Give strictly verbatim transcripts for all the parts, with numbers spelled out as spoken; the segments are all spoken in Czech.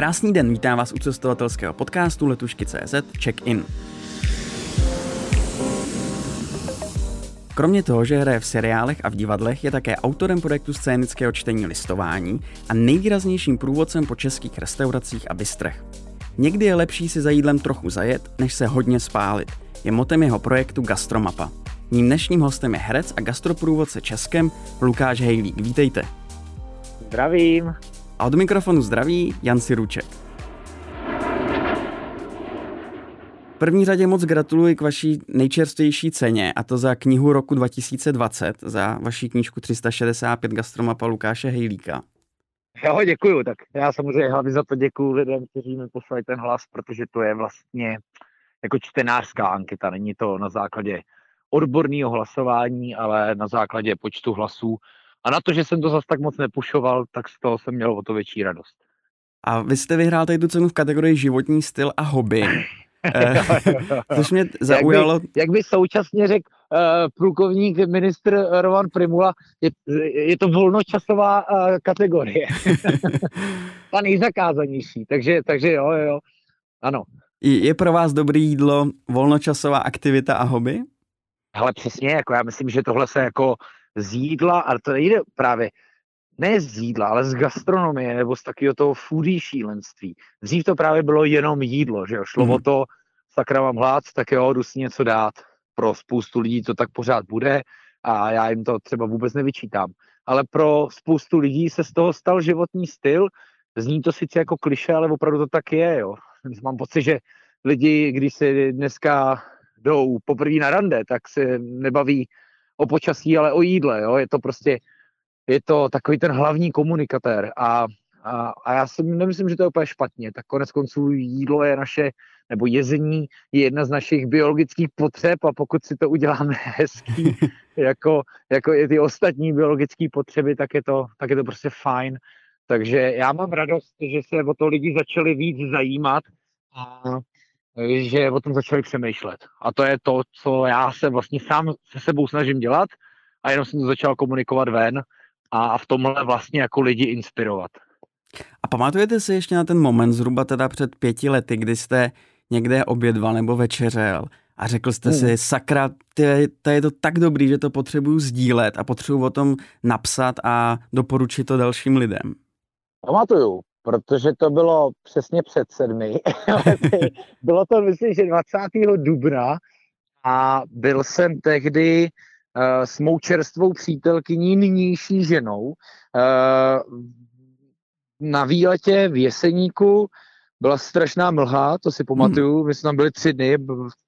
Krásný den, vítám vás u cestovatelského podcastu Letušky.cz Check-in. Kromě toho, že hraje v seriálech a v divadlech, je také autorem projektu scénického čtení Listování a nejvýraznějším průvodcem po českých restauracích a bistrech. Někdy je lepší si za jídlem trochu zajet, než se hodně spálit. Je motem jeho projektu GastroMapa. Mým dnešním hostem je herec a gastroprůvodce Českem Lukáš Hejlík. Vítejte. Zdravím. A od mikrofonu zdraví Jan Siruček. V první řadě moc gratuluji k vaší nejčerstvější ceně, a to za knihu roku dva tisíce dvacet, za vaši knížku tři sta šedesát pět Gastromapa Lukáše Hejlíka. Jo, děkuju. Tak já samozřejmě hlavně za to děkuju lidem, kteří mi poslali ten hlas, protože to je vlastně jako čtenářská anketa. Není to na základě odborného hlasování, ale na základě počtu hlasů. A na to, že jsem to zase tak moc nepušoval, tak z toho jsem měl o to větší radost. A vy jste vyhrál tady tu cenu v kategorii životní styl a hobby. Což mě zaujalo. Jak by, jak by současně řekl uh, plukovník ministr Rovan Primula, je, je to volnočasová uh, kategorie. Ta nejzakázanější, takže, takže jo, jo, ano. Je pro vás dobrý jídlo volnočasová aktivita a hobby? Hele, přesně, jako já myslím, že tohle se jako z jídla, ale to nejde právě ne z jídla, ale z gastronomie nebo z takového toho foodie šílenství. Dřív to právě bylo jenom jídlo, že jo, šlo mm. o to, sakra mám hlad, tak jo, jdu si něco dát. Pro spoustu lidí to tak pořád bude a já jim to třeba vůbec nevyčítám. Ale pro spoustu lidí se z toho stal životní styl, zní to sice jako klišé, ale opravdu to tak je, jo. Mám pocit, že lidi, když se dneska jdou poprvé na rande, tak se nebaví o počasí, ale o jídle, jo, je to prostě, je to takový ten hlavní komunikatér a, a, a já si nemyslím, že to je úplně špatně, tak konec konců jídlo je naše, nebo jezení je jedna z našich biologických potřeb a pokud si to uděláme hezký, jako, jako i ty ostatní biologické potřeby, tak je, to, tak je to prostě fajn, takže já mám radost, že se o to lidi začali víc zajímat a že o tom začali přemýšlet. A to je to, co já se vlastně sám se sebou snažím dělat a jenom jsem to začal komunikovat ven a v tomhle vlastně jako lidi inspirovat. A pamatujete si ještě na ten moment zhruba teda před pěti lety, kdy jste někde obědval nebo večeřel a řekl jste hmm. si, sakra, ty, to je to tak dobrý, že to potřebuju sdílet a potřebuju o tom napsat a doporučit to dalším lidem? Pamatuju. Protože to bylo přesně před sedmi. Bylo to, myslím, že dvacátého dubna a byl jsem tehdy uh, s mou čerstvou přítelkyní, nynější ženou, uh, na výletě v Jeseníku. Byla strašná mlha, to si pamatuju, hmm. my jsme tam byli tři dny,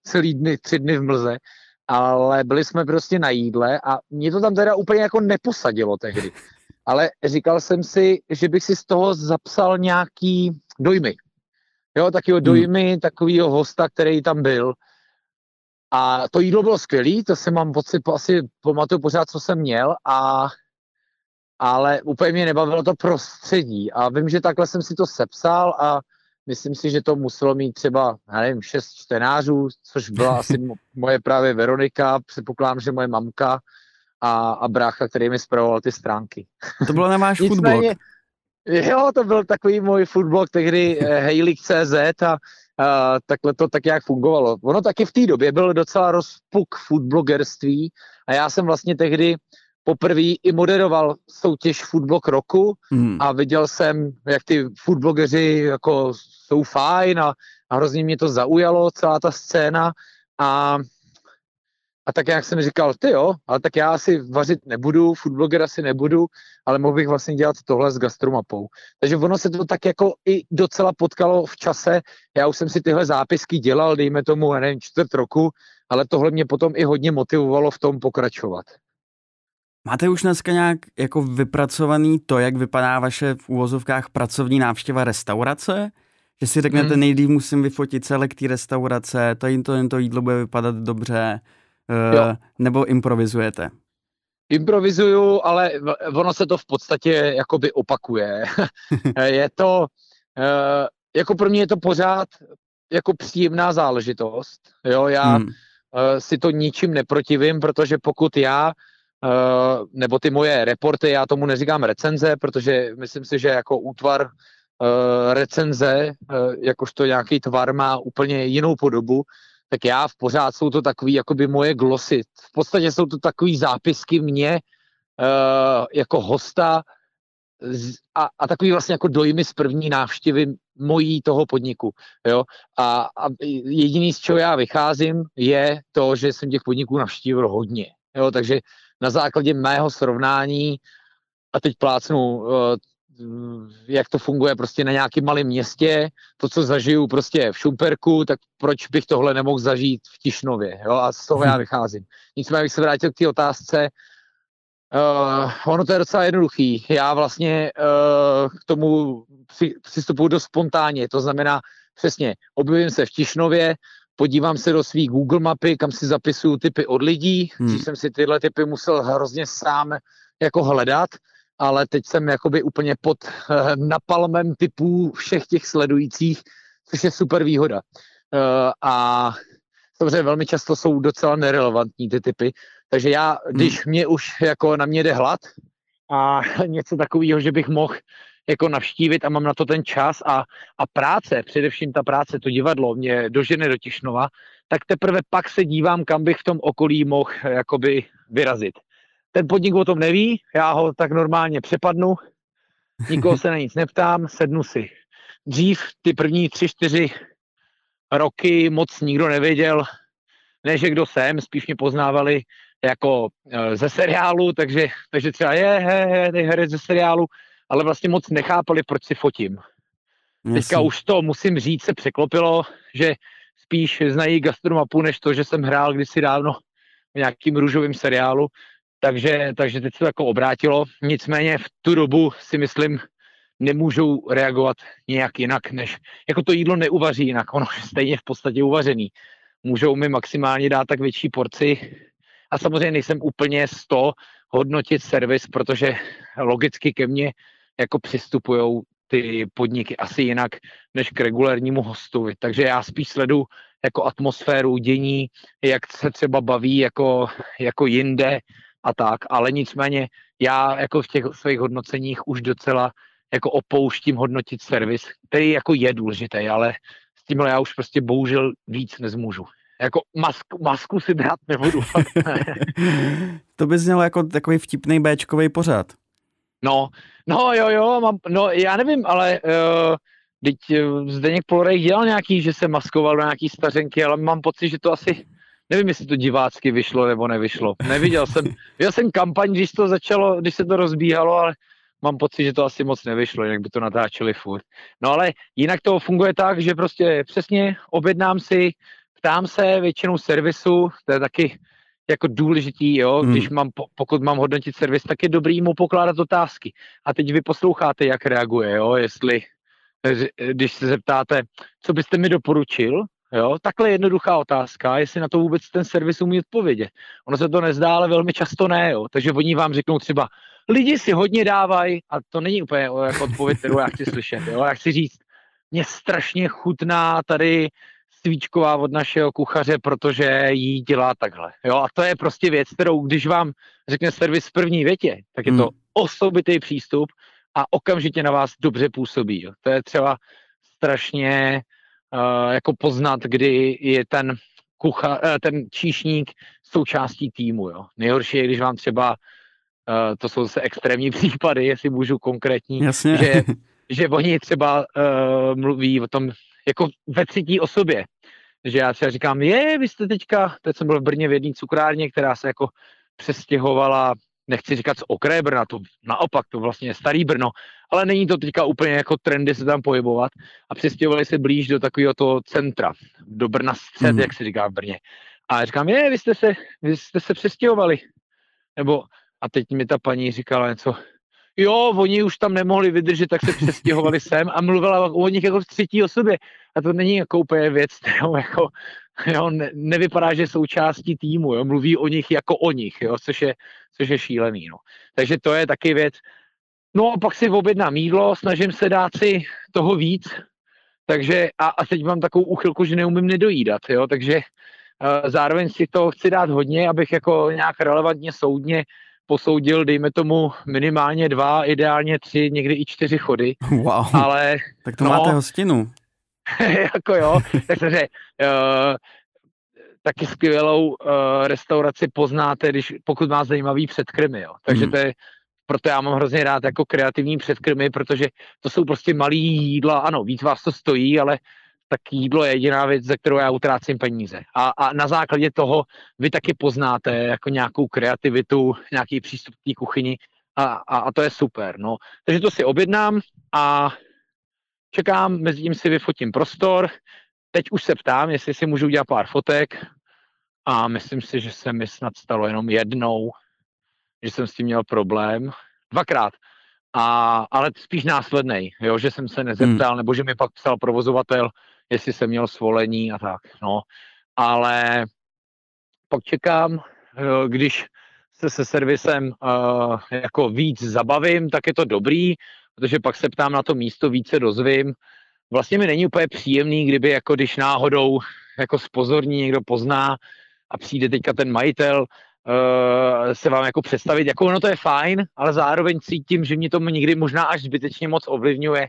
celý dny, tři dny v mlze, ale byli jsme prostě na jídle a mě to tam teda úplně jako neposadilo tehdy. Ale říkal jsem si, že bych si z toho zapsal nějaký dojmy. Jo, takovýho dojmy, takovýho hosta, který tam byl. A to jídlo bylo skvělý, to si mám pocit, asi pamatuju pořád, co jsem měl, a, ale úplně mě nebavilo to prostředí. A vím, že takhle jsem si to sepsal a myslím si, že to muselo mít třeba, já nevím, šest čtenářů, což byla asi moje právě Veronika, předpokládám, že moje mamka, A, a brácha, který mi spravoval ty stránky. To bylo na váš foodblog? Jo, to byl takový můj foodblog, tehdy Heilig tečka cé zet a, a takhle to tak nějak fungovalo. Ono taky v té době byl docela rozpuk foodblogerství a já jsem vlastně tehdy poprvé i moderoval soutěž Foodblog roku hmm. a viděl jsem, jak ty foodblogeři jako jsou fajn a, a hrozně mě to zaujalo, celá ta scéna a A tak jak jsem říkal, ty jo, ale tak já asi vařit nebudu, foodbloger asi nebudu, ale mohl bych vlastně dělat tohle s gastromapou. Takže ono se to tak jako i docela potkalo v čase. Já už jsem si tyhle zápisky dělal, dejme tomu, nevím, čtvrt roku, ale tohle mě potom i hodně motivovalo v tom pokračovat. Máte už dneska nějak jako vypracovaný to, jak vypadá vaše v úvozovkách pracovní návštěva restaurace? Že si řeknete, hmm. nejdřív musím vyfotit celek té restaurace, to jim to, jim to jídlo bude vypadat dobře. Jo. Nebo improvizujete? Improvizuju, ale ono se to v podstatě jakoby opakuje. Je to, jako pro mě je to pořád jako příjemná záležitost. Jo, já hmm. si to ničím neprotivím, protože pokud já, nebo ty moje reporty, já tomu neříkám recenze, protože myslím si, že jako útvar uh, recenze, uh, jakožto nějaký tvar má úplně jinou podobu, tak já v pořád jsou to takový jakoby moje glosy. V podstatě jsou to takový zápisky mě uh, jako hosta z, a, a takový vlastně jako dojmy z první návštěvy mojí toho podniku. Jo? A, a jediný, z čeho já vycházím, je to, že jsem těch podniků navštívil hodně. Jo? Takže na základě mého srovnání a teď plácnu, uh, jak to funguje prostě na nějakém malém městě, to, co zažiju prostě v Šumperku, tak proč bych tohle nemohl zažít v Tišnově, jo, a z toho já vycházím. Nicméně bych se vrátil k té otázce, uh, ono to je docela jednoduchý, já vlastně uh, k tomu při, přistupuji dost spontánně, to znamená přesně, objevím se v Tišnově, podívám se do svý Google mapy, kam si zapisuju tipy od lidí, hmm. když jsem si tyhle tipy musel hrozně sám jako hledat, ale teď jsem jakoby úplně pod eh, napalmem typů všech těch sledujících, což je super výhoda. E, a samozřejmě velmi často jsou docela nerelevantní ty typy, takže já, když mě už jako na mě jde hlad a něco takového, že bych mohl jako navštívit a mám na to ten čas a, a práce, především ta práce, to divadlo mě dožene do Tišnova, tak teprve pak se dívám, kam bych v tom okolí mohl jakoby vyrazit. Ten podnik o tom neví, já ho tak normálně přepadnu, nikoho se na nic neptám, sednu si. Dřív ty první tři, čtyři roky moc nikdo nevěděl, ne že kdo jsem, spíš mě poznávali jako e, ze seriálu, takže, takže třeba je, he, he, ten herec ze seriálu, ale vlastně moc nechápali, proč si fotím. Myslím. Teďka už to, musím říct, se překlopilo, že spíš znají GastroMapu, než to, že jsem hrál kdysi dávno v nějakým růžovým seriálu. Takže, takže teď se to jako obrátilo, nicméně v tu dobu si myslím, nemůžou reagovat nějak jinak, než jako to jídlo neuvaří jinak, ono je stejně v podstatě uvařený. Můžou mi maximálně dát tak větší porci a samozřejmě nejsem úplně z toho hodnotit servis, protože logicky ke mně jako přistupujou ty podniky asi jinak, než k regulérnímu hostovi. Takže já spíš sledu jako atmosféru, dění, jak se třeba baví jako, jako jinde, a tak, ale nicméně já jako v těch svých hodnoceních už docela jako opouštím hodnotit servis, který jako je důležitý, ale s tímhle já už prostě bohužel víc nezmůžu. Jako masku, masku si brát nebudu. To by znělo jako takový vtipný béčkovej pořad. No, no jo, jo, mám, no já nevím, ale uh, teď Zdeněk Polorejch dělal nějaký, že se maskoval do nějaký stařenky, ale mám pocit, že to asi... Nevím, jestli to divácky vyšlo nebo nevyšlo. Neviděl jsem, viděl jsem kampaň, když to začalo, když se to rozbíhalo, ale mám pocit, že to asi moc nevyšlo, jinak by to natáčeli furt. No ale jinak to funguje tak, že prostě přesně objednám si, ptám se většinou servisu, to je taky jako důležitý, jo, když mám, pokud mám hodnotit servis, tak je dobrý mu pokládat otázky. A teď vy posloucháte, jak reaguje, jo, jestli, když se zeptáte, co byste mi doporučil, jo, takhle jednoduchá otázka, jestli na to vůbec ten servis umí odpovědět. Ono se to nezdá, ale velmi často ne, jo. Takže oni vám řeknou třeba, lidi si hodně dávají, a to není úplně jako odpověď, kterou já chci slyšet, jo. Já chci říct, mě strašně chutná tady svíčková od našeho kuchaře, protože jí dělá takhle, jo. A to je prostě věc, kterou když vám řekne servis v první větě, tak je to hmm. osobitý přístup a okamžitě na vás dobře působí, jo. To je třeba strašně... Uh, jako poznat, kdy je ten, kucha, uh, ten číšník součástí týmu. Jo. Nejhorší je, když vám třeba, uh, to jsou zase extrémní případy, jestli můžu konkrétní, že, že oni třeba uh, mluví o tom, jako ve třetí osobě. Že já třeba říkám, je, vy jste teďka, teď jsem byl v Brně v jedné cukrárně, která se jako přestěhovala, nechci říkat z okraje Brna, to naopak, to vlastně je starý Brno, ale není to teďka úplně jako trendy se tam pohybovat a přestěhovali se blíž do takového toho centra, do Brna střed, mm. jak se říká v Brně. A říkám, je, vy jste se, vy jste se přestěhovali, nebo, a teď mi ta paní říkala něco, jo, oni už tam nemohli vydržet, tak se přestěhovali sem a mluvila o nich jako v třetí osobě. A to není jako úplně věc, kterou jako, jo, ne, nevypadá, že součástí týmu, jo, mluví o nich jako o nich, jo, což je, což je šílený, no. Takže to je taky věc. No a pak si objednám jídlo, snažím se dát si toho víc, takže a, a teď mám takovou úchylku, že neumím nedojídat, jo, takže uh, zároveň si to chci dát hodně, abych jako nějak relevantně soudně posoudil, dejme tomu, minimálně dva, ideálně tři, někdy i čtyři chody. Wow, ale, tak to no, máte hostinu. Jako jo, takže uh, taky skvělou uh, restauraci poznáte, když, pokud má zajímavý předkrmy, jo. Takže hmm. to je, proto já mám hrozně rád jako kreativní předkrmy, protože to jsou prostě malý jídla, ano, víc vás to stojí, ale tak jídlo je jediná věc, za kterou já utrácím peníze. A, a na základě toho vy taky poznáte jako nějakou kreativitu, nějaký přístup k té kuchyni a, a, a to je super. No. Takže to si objednám a čekám, mezi tím si vyfotím prostor. Teď už se ptám, jestli si můžu udělat pár fotek a myslím si, že se mi snad stalo jenom jednou, že jsem s tím měl problém. Dvakrát. A, ale spíš následnej, jo, že jsem se nezeptal, hmm. nebo že mi pak psal provozovatel, jestli jsem měl svolení a tak, no. Ale pak čekám, když se se servisem uh, jako víc zabavím, tak je to dobrý, protože pak se ptám na to místo, více dozvím. Vlastně mi není úplně příjemný, kdyby jako když náhodou jako spozorní někdo pozná a přijde teďka ten majitel, Uh, se vám jako představit, jako ono to je fajn, ale zároveň cítím, že mě to někdy možná až zbytečně moc ovlivňuje,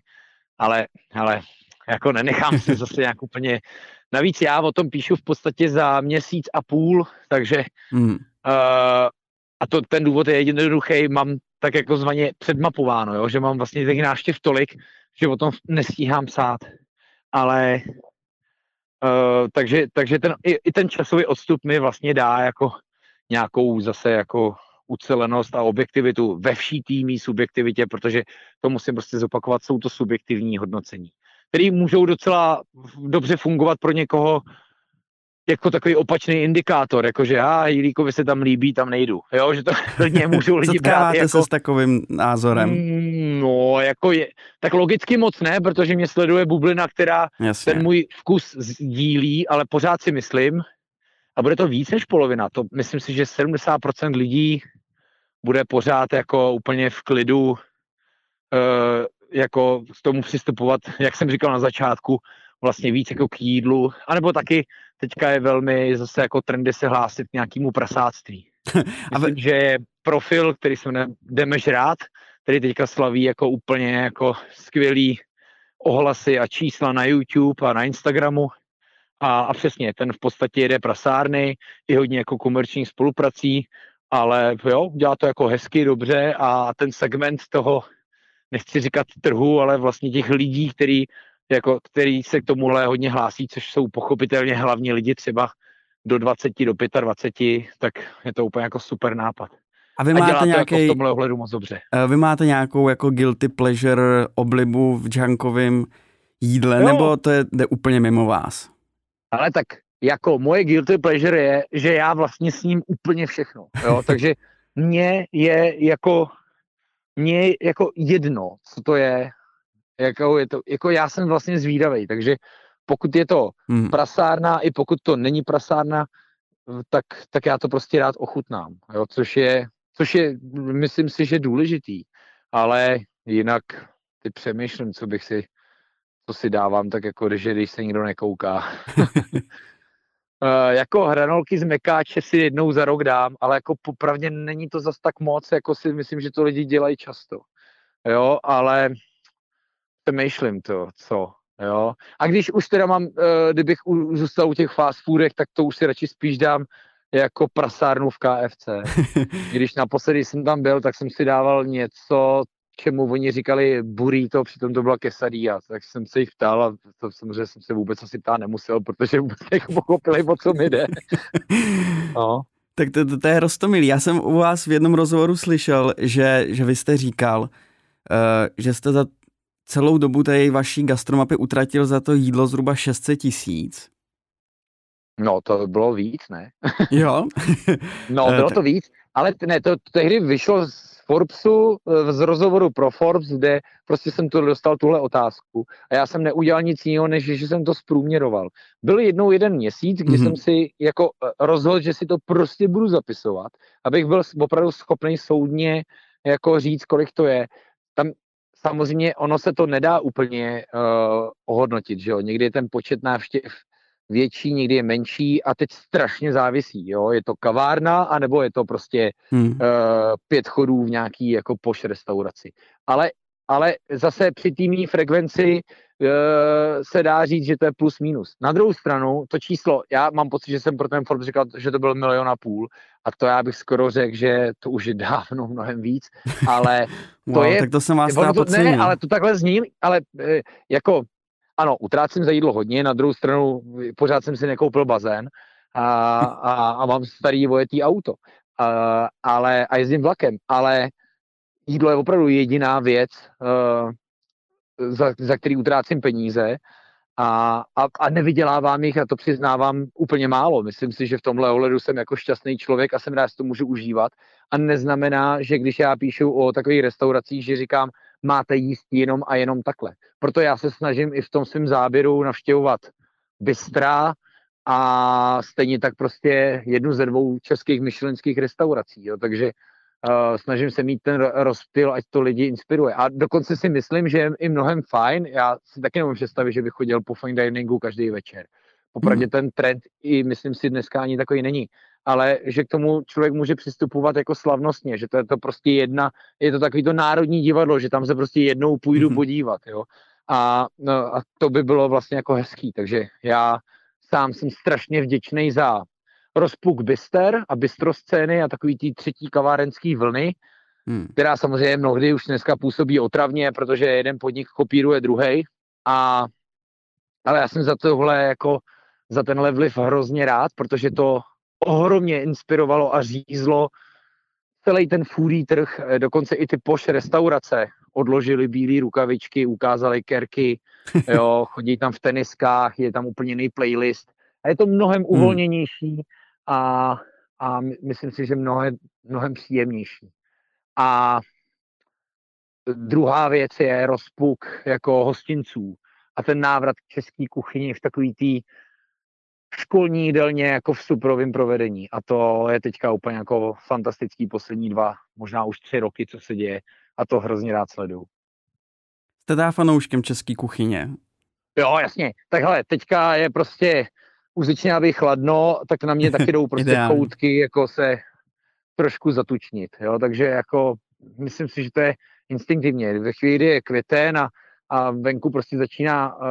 ale, ale jako nenechám se zase nějak úplně, navíc já o tom píšu v podstatě za měsíc a půl, takže mm. uh, a to, ten důvod je jednoduchý, mám tak jako zvaně předmapováno, jo? Že mám vlastně těch návštěv tolik, že o tom nestíhám psát, ale uh, takže, takže ten, i, i ten časový odstup mi vlastně dá jako nějakou zase jako ucelenost a objektivitu ve vší týmí subjektivitě, protože to musím prostě zopakovat, jsou to subjektivní hodnocení, které můžou docela dobře fungovat pro někoho jako takový opačný indikátor, jakože já ah, Hejlíkovi se tam líbí, tam nejdu, jo, že to hodně můžou lidi brát. Setkáváte jako, se s takovým názorem? Mm, no, jako je, tak logicky moc ne, protože mě sleduje bublina, která Jasně. ten můj vkus sdílí, ale pořád si myslím, a bude to víc než polovina. To, myslím si, že sedmdesát procent lidí bude pořád jako úplně v klidu e, jako k tomu přistupovat, jak jsem říkal na začátku, vlastně víc jako k jídlu. A nebo taky teďka je velmi zase jako trendy se hlásit k nějakému prasáctví. Myslím, že je profil, který se jmenuje Jdeme žrát, který teďka slaví jako úplně jako skvělý ohlasy a čísla na YouTube a na Instagramu. A, a přesně, ten v podstatě jede prasárny, i hodně jako komerční spoluprací, ale jo, dělá to jako hezky, dobře a ten segment toho, nechci říkat trhu, ale vlastně těch lidí, který, jako, který se k tomuhle hodně hlásí, což jsou pochopitelně hlavně lidi třeba do dvaceti, do dvaceti pěti, tak je to úplně jako super nápad. A vy máte, a nějaký, jako v tomhle ohledu moc dobře. Vy máte nějakou jako guilty pleasure oblibu v džunkovém jídle, jo. Nebo to je, jde úplně mimo vás? Ale tak jako moje guilty pleasure je, že já vlastně s ním úplně všechno, jo, takže mně je jako, mně je jako jedno, co to je, jako je to, jako já jsem vlastně zvídavej, takže pokud je to hmm. prasárna i pokud to není prasárna, tak, tak já to prostě rád ochutnám, jo, což je, což je, myslím si, že důležitý, ale jinak ty přemýšlím, co bych si to si dávám tak jako, že když se nikdo nekouká. uh, jako hranolky z mekáče si jednou za rok dám, ale jako popravdě není to zas tak moc, jako si myslím, že to lidi dělají často. Jo, ale přemýšlím to, co, jo. A když už teda mám, uh, kdybych u, zůstal u těch fast foodech, tak to už si radši spíš dám jako prasárnu v K F C. Když naposledy jsem tam byl, tak jsem si dával něco, čemu oni říkali burrito, přitom to byla quesadilla, tak jsem se jich ptal a to samozřejmě jsem se vůbec asi ptát nemusel, protože vůbec pochopili, o co mi jde. No. Tak to, to, to je roztomilý. Já jsem u vás v jednom rozhovoru slyšel, že, že vy jste říkal, uh, že jste za celou dobu té vaší gastromapy utratil za to jídlo zhruba šest set tisíc. No, to bylo víc, ne? Jo. No, bylo to víc, ale ne, to tehdy vyšlo z Forbesu, z rozhovoru pro Forbes, kde prostě jsem tu dostal tuhle otázku a já jsem neudělal nic jiného, než že jsem to zprůměroval. Byl jednou jeden měsíc, kdy mm-hmm. jsem si jako rozhodl, že si to prostě budu zapisovat, abych byl opravdu schopný soudně jako říct, kolik to je. Tam samozřejmě ono se to nedá úplně uh, ohodnotit, že jo? Někdy je ten počet návštěv větší, někdy je menší a teď strašně závisí, jo, je to kavárna, anebo je to prostě hmm. uh, pět chodů v nějaký jako poš restauraci. Ale, ale zase při té mý frekvenci uh, se dá říct, že to je plus minus. Na druhou stranu to číslo, já mám pocit, že jsem pro ten Forbes říkal, že to byl milion a půl a to já bych skoro řekl, že to už je dávno mnohem víc, ale to wow, je... Tak to jsem vás to, ne, ale to takhle zním, ale uh, jako... Ano, utrácím za jídlo hodně, na druhou stranu pořád jsem si nekoupil bazén a, a, a mám starý vojetý auto a, ale, a jezdím vlakem, ale jídlo je opravdu jediná věc, uh, za, za který utrácím peníze a, a, a nevydělávám jich a to přiznávám úplně málo. Myslím si, že v tomhle ohledu jsem jako šťastný člověk a jsem rád, že to můžu užívat a neznamená, že když já píšu o takových restauracích, že říkám, máte jíst jenom a jenom takhle. Proto já se snažím i v tom svém záběru navštěvovat bystra a stejně tak prostě jednu ze dvou českých michelinských restaurací. Jo. Takže uh, snažím se mít ten rozptyl, ať to lidi inspiruje. A dokonce si myslím, že je i mnohem fajn. Já si taky nemůžu představit, že bych chodil po fine diningu každý večer. Popravdě ten trend i myslím si dneska ani takový není. Ale že k tomu člověk může přistupovat jako slavnostně, že to je to prostě jedna, je to takový to národní divadlo, že tam se prostě jednou půjdu mm-hmm. podívat, jo. A, no, a to by bylo vlastně jako hezký, takže já sám jsem strašně vděčný za rozpuk byster a bystroscény a takový ty třetí kavárenský vlny, mm. která samozřejmě mnohdy už dneska působí otravně, protože jeden podnik kopíruje druhej a ale já jsem za tohle jako, za tenhle vliv hrozně rád, protože to ohromně inspirovalo a řízlo celý ten foodie trh, dokonce i ty poš restaurace odložili bílé rukavičky, ukázali kerky, jo, chodí tam v teniskách, je tam úplně jiný playlist a je to mnohem uvolněnější a, a myslím si, že mnohem, mnohem příjemnější. A druhá věc je rozpuk jako hostinců a ten návrat k české kuchyni v takový tý školní jídelně jako v suprovém provedení. A to je teďka úplně jako fantastický poslední dva, možná už tři roky, co se děje. A to hrozně rád sleduju. Jste teda fanouškem české kuchyně? Jo, jasně. Tak hele, teďka je prostě už začíná být chladno, tak na mě taky jdou prostě koutky jako se trošku zatučnit. Jo? Takže jako myslím si, že to je instinktivně. Ve chvíli, kdy je květen a a venku prostě začíná uh,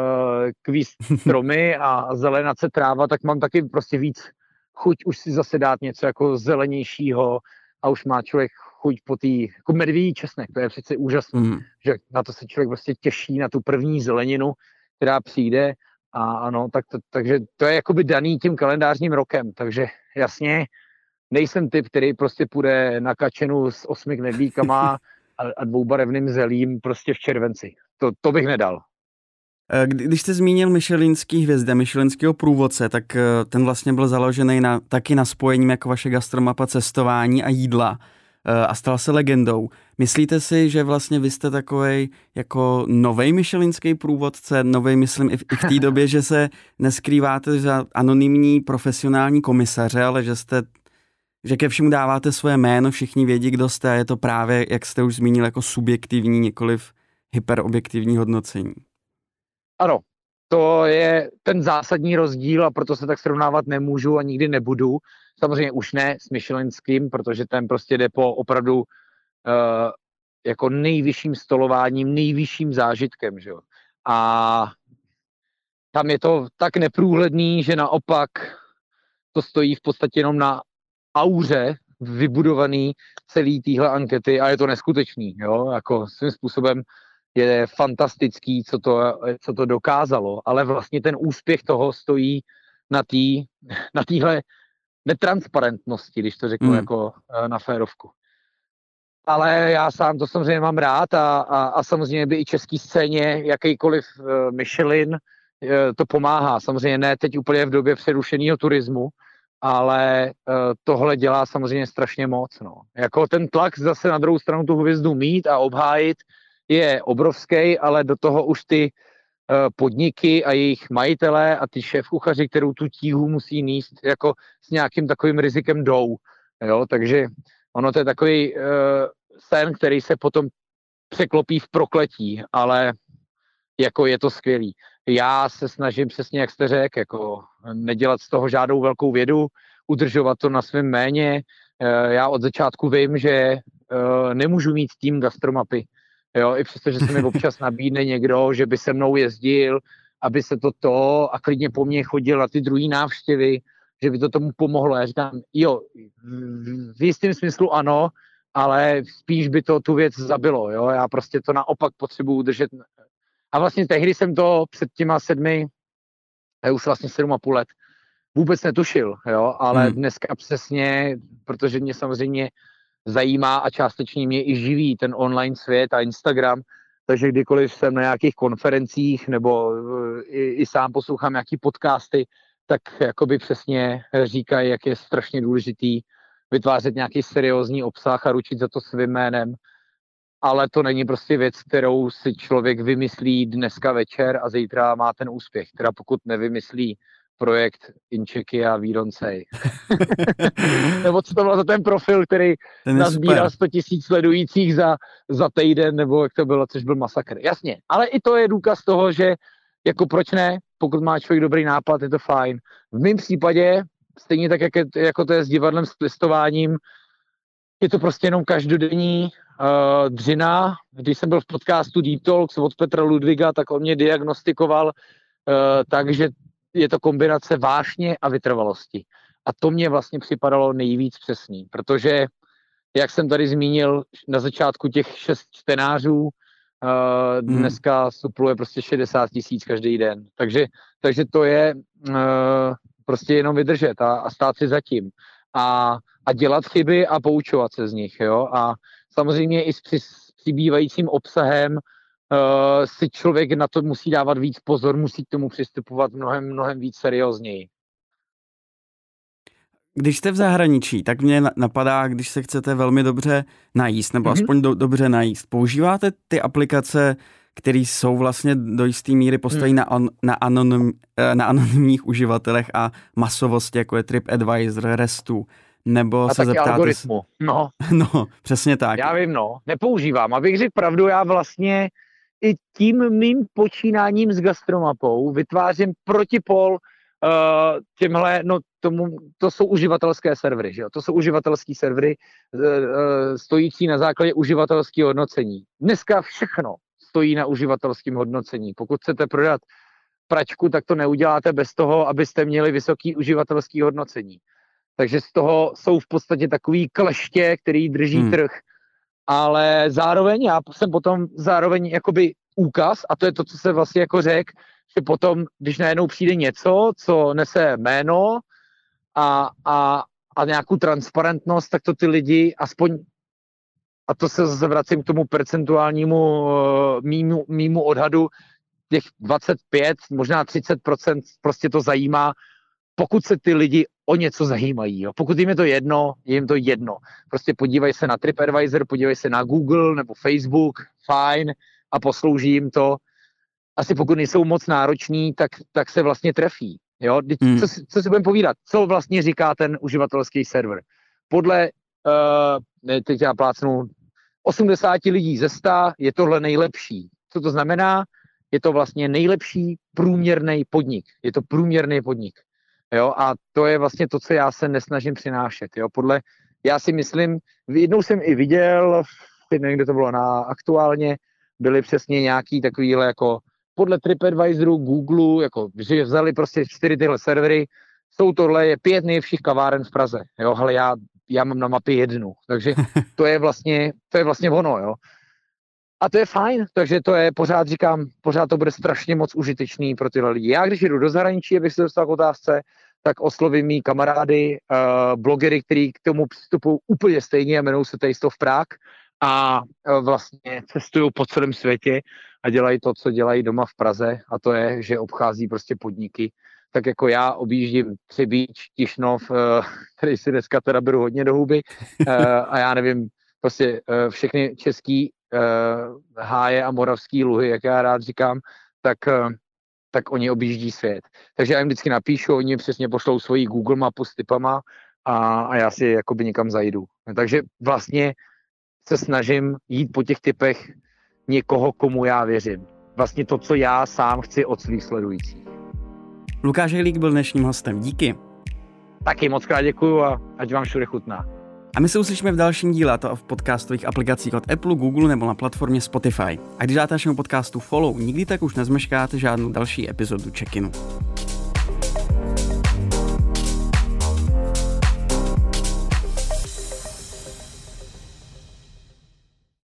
kvíst stromy a zelenat se tráva, tak mám taky prostě víc chuť už si zase dát něco jako zelenějšího a už má člověk chuť po té, jako medvědí česnek, to je přece úžasné, mm. že na to se člověk prostě těší, na tu první zeleninu, která přijde a ano, tak to, takže to je jakoby daný tím kalendářním rokem, takže jasně, nejsem typ, který prostě půjde na kačenu s osmi knedlíkama a, a dvoubarevným zelím prostě v červenci. To, to bych nedal. Když jste zmínil michelinský hvězdy, michelinského průvodce, tak ten vlastně byl založený na, taky na spojením jako vaše gastromapa cestování a jídla a stal se legendou. Myslíte si, že vlastně vy jste takovej jako novej michelinský průvodce, novej myslím i v, i v té době, že se neskrýváte za anonymní profesionální komisaře, ale že jste, že ke všemu dáváte svoje jméno, všichni vědí, kdo jste a je to právě, jak jste už zmínil, jako subjektivní, nikoliv hyperobjektivní hodnocení. Ano, to je ten zásadní rozdíl a proto se tak srovnávat nemůžu a nikdy nebudu. Samozřejmě už ne s michelinským, protože ten prostě jde po opravdu uh, jako nejvyšším stolováním, nejvyšším zážitkem. Že jo? A tam je to tak neprůhledný, že naopak to stojí v podstatě jenom na auře vybudovaný celý téhle ankety a je to neskutečný. Jo? Jako svým způsobem je fantastický, co to, co to dokázalo, ale vlastně ten úspěch toho stojí na té na téhle netransparentnosti, když to řeknu mm. jako na férovku. Ale já sám to samozřejmě mám rád a, a, a samozřejmě by i český scéně jakýkoliv Michelin to pomáhá. Samozřejmě ne teď úplně v době přerušeného turismu, ale tohle dělá samozřejmě strašně moc. No. Jako ten tlak zase na druhou stranu tu hvězdu mít a obhájit je obrovský, ale do toho už ty uh, podniky a jejich majitelé a ty šéfkuchaři, kterou tu tíhu musí nést, jako s nějakým takovým rizikem jdou. Jo? Takže ono to je takový uh, sen, který se potom překlopí v prokletí, ale jako je to skvělý. Já se snažím přesně, jak jste řekl, jako nedělat z toho žádnou velkou vědu, udržovat to na svém jméně. Já od začátku vím, že nemůžu mít tým gastromapy. Jo, i přestože se mi občas nabídne někdo, že by se mnou jezdil, aby se to to a klidně po mně chodil na ty druhý návštěvy, že by to tomu pomohlo. Já říkám, jo, v jistém smyslu ano, ale spíš by to tu věc zabilo. Jo? Já prostě to naopak potřebuji udržet. A vlastně tehdy jsem to před těma sedmi, už vlastně sedm a půl let, vůbec netušil, jo? Ale hmm. dneska přesně, protože mě samozřejmě zajímá a částečně mě i živí ten online svět a Instagram, takže kdykoliv jsem na nějakých konferencích nebo i, i sám poslouchám nějaký podcasty, tak jakoby přesně říkají, jak je strašně důležitý vytvářet nějaký seriózní obsah a ručit za to svým jménem. Ale to není prostě věc, kterou si člověk vymyslí dneska večer a zítra má ten úspěch. Teda pokud nevymyslí projekt Inčeky a Víroncej. Nebo co to bylo za ten profil, který nazbíral sto tisíc sledujících za, za týden, nebo jak to bylo, což byl masakr. Jasně, ale i to je důkaz toho, že jako proč ne, pokud má člověk dobrý nápad, je to fajn. V mém případě, stejně tak, jak je, jako to je s divadlem, s listováním, je to prostě jenom každodenní uh, dřina. Když jsem byl v podcastu Deep Talks od Petra Ludwiga, tak on mě diagnostikoval uh, takže je to kombinace vášně a vytrvalosti. A to mě vlastně připadalo nejvíc přesný, protože, jak jsem tady zmínil, na začátku těch šest čtenářů uh, dneska supluje prostě šedesát tisíc každý den. Takže, takže to je uh, prostě jenom vydržet a, a stát si za tím. A, a dělat chyby a poučovat se z nich. Jo? A samozřejmě i s, při, s přibývajícím obsahem Uh, si člověk na to musí dávat víc pozor, musí k tomu přistupovat mnohem, mnohem víc seriózněji. Když jste v zahraničí, tak mě napadá, když se chcete velmi dobře najíst, nebo mm-hmm. aspoň do, dobře najíst, používáte ty aplikace, které jsou vlastně do jisté míry postaví mm. na, on, na, anonym, na anonymních uživatelech a masovosti, jako je TripAdvisor, Restu, nebo a se zeptáte... algoritmu, no. No, přesně tak. Já vím, no, nepoužívám. Abych řekl pravdu, já vlastně i tím mým počínáním s gastromapou vytvářím protipol uh, těmhle, no tomu, to jsou uživatelské servery, že jo? To jsou uživatelské servery uh, stojící na základě uživatelského hodnocení. Dneska všechno stojí na uživatelském hodnocení. Pokud chcete prodat pračku, tak to neuděláte bez toho, abyste měli vysoký uživatelský hodnocení. Takže z toho jsou v podstatě takový kleště, který drží hmm. trh. Ale zároveň já jsem potom zároveň jakoby úkaz, a to je to, co se vlastně jako řekl, že potom, když najednou přijde něco, co nese jméno a, a, a nějakou transparentnost, tak to ty lidi aspoň, a to se zvracím k tomu percentuálnímu mýmu, mýmu odhadu, těch dvacet pět, možná třicet procent prostě to zajímá, pokud se ty lidi o něco zajímají. Jo. Pokud jim je to jedno, je jim to jedno. Prostě podívají se na TripAdvisor, podívají se na Google nebo Facebook, fajn, a poslouží jim to. Asi pokud nejsou moc nároční, tak, tak se vlastně trefí. Jo. Co, co si budeme povídat? Co vlastně říká ten uživatelský server? Podle, uh, teď já plácnu, osmdesát lidí ze sta je tohle nejlepší. Co to znamená? Je to vlastně nejlepší průměrný podnik. Je to průměrný podnik. Jo, a to je vlastně to, co já se nesnažím přinášet. Jo. Podle, já si myslím, jednou jsem i viděl, nevím, kde to bylo na Aktuálně, byly přesně nějaký takovýhle, jako podle TripAdvisoru, Google, jako, že vzali prostě čtyři tyhle servery, jsou tohle, je pět nejlepších kaváren v Praze. Jo, hele, já, já mám na mapě jednu, takže to je vlastně, to je vlastně ono, jo. A to je fajn, takže to je, pořád říkám, pořád to bude strašně moc užitečný pro tyhle lidi. Já když jdu do zahraničí, abych se dostal k otázce, tak oslovím mý kamarády, uh, blogery, kteří k tomu přistupují úplně stejně a jmenují se Tasty Prague a uh, vlastně cestují po celém světě a dělají to, co dělají doma v Praze, a to je, že obchází prostě podniky. Tak jako já objíždím Třebíč, Tišnov, uh, který si dneska teda beru hodně do huby, uh, a já nevím, prostě uh, všechny český háje a moravský luhy, jak já rád říkám, tak, tak oni objíždí svět. Takže já jim vždycky napíšu, oni přesně pošlou svoji Google mapu s tipama a, a já si jakoby někam zajdu. Takže vlastně se snažím jít po těch tipech někoho, komu já věřím. vlastně to, co já sám chci od svých sledujících. Lukáš Hejlík byl dnešním hostem. Díky. Taky moc krát děkuju a ať vám všude chutná. A my se uslyšíme v dalším díle, to v podcastových aplikacích od Apple, Google nebo na platformě Spotify. A když dáte našemu podcastu follow, nikdy tak už nezmeškáte žádnou další epizodu Check-inu.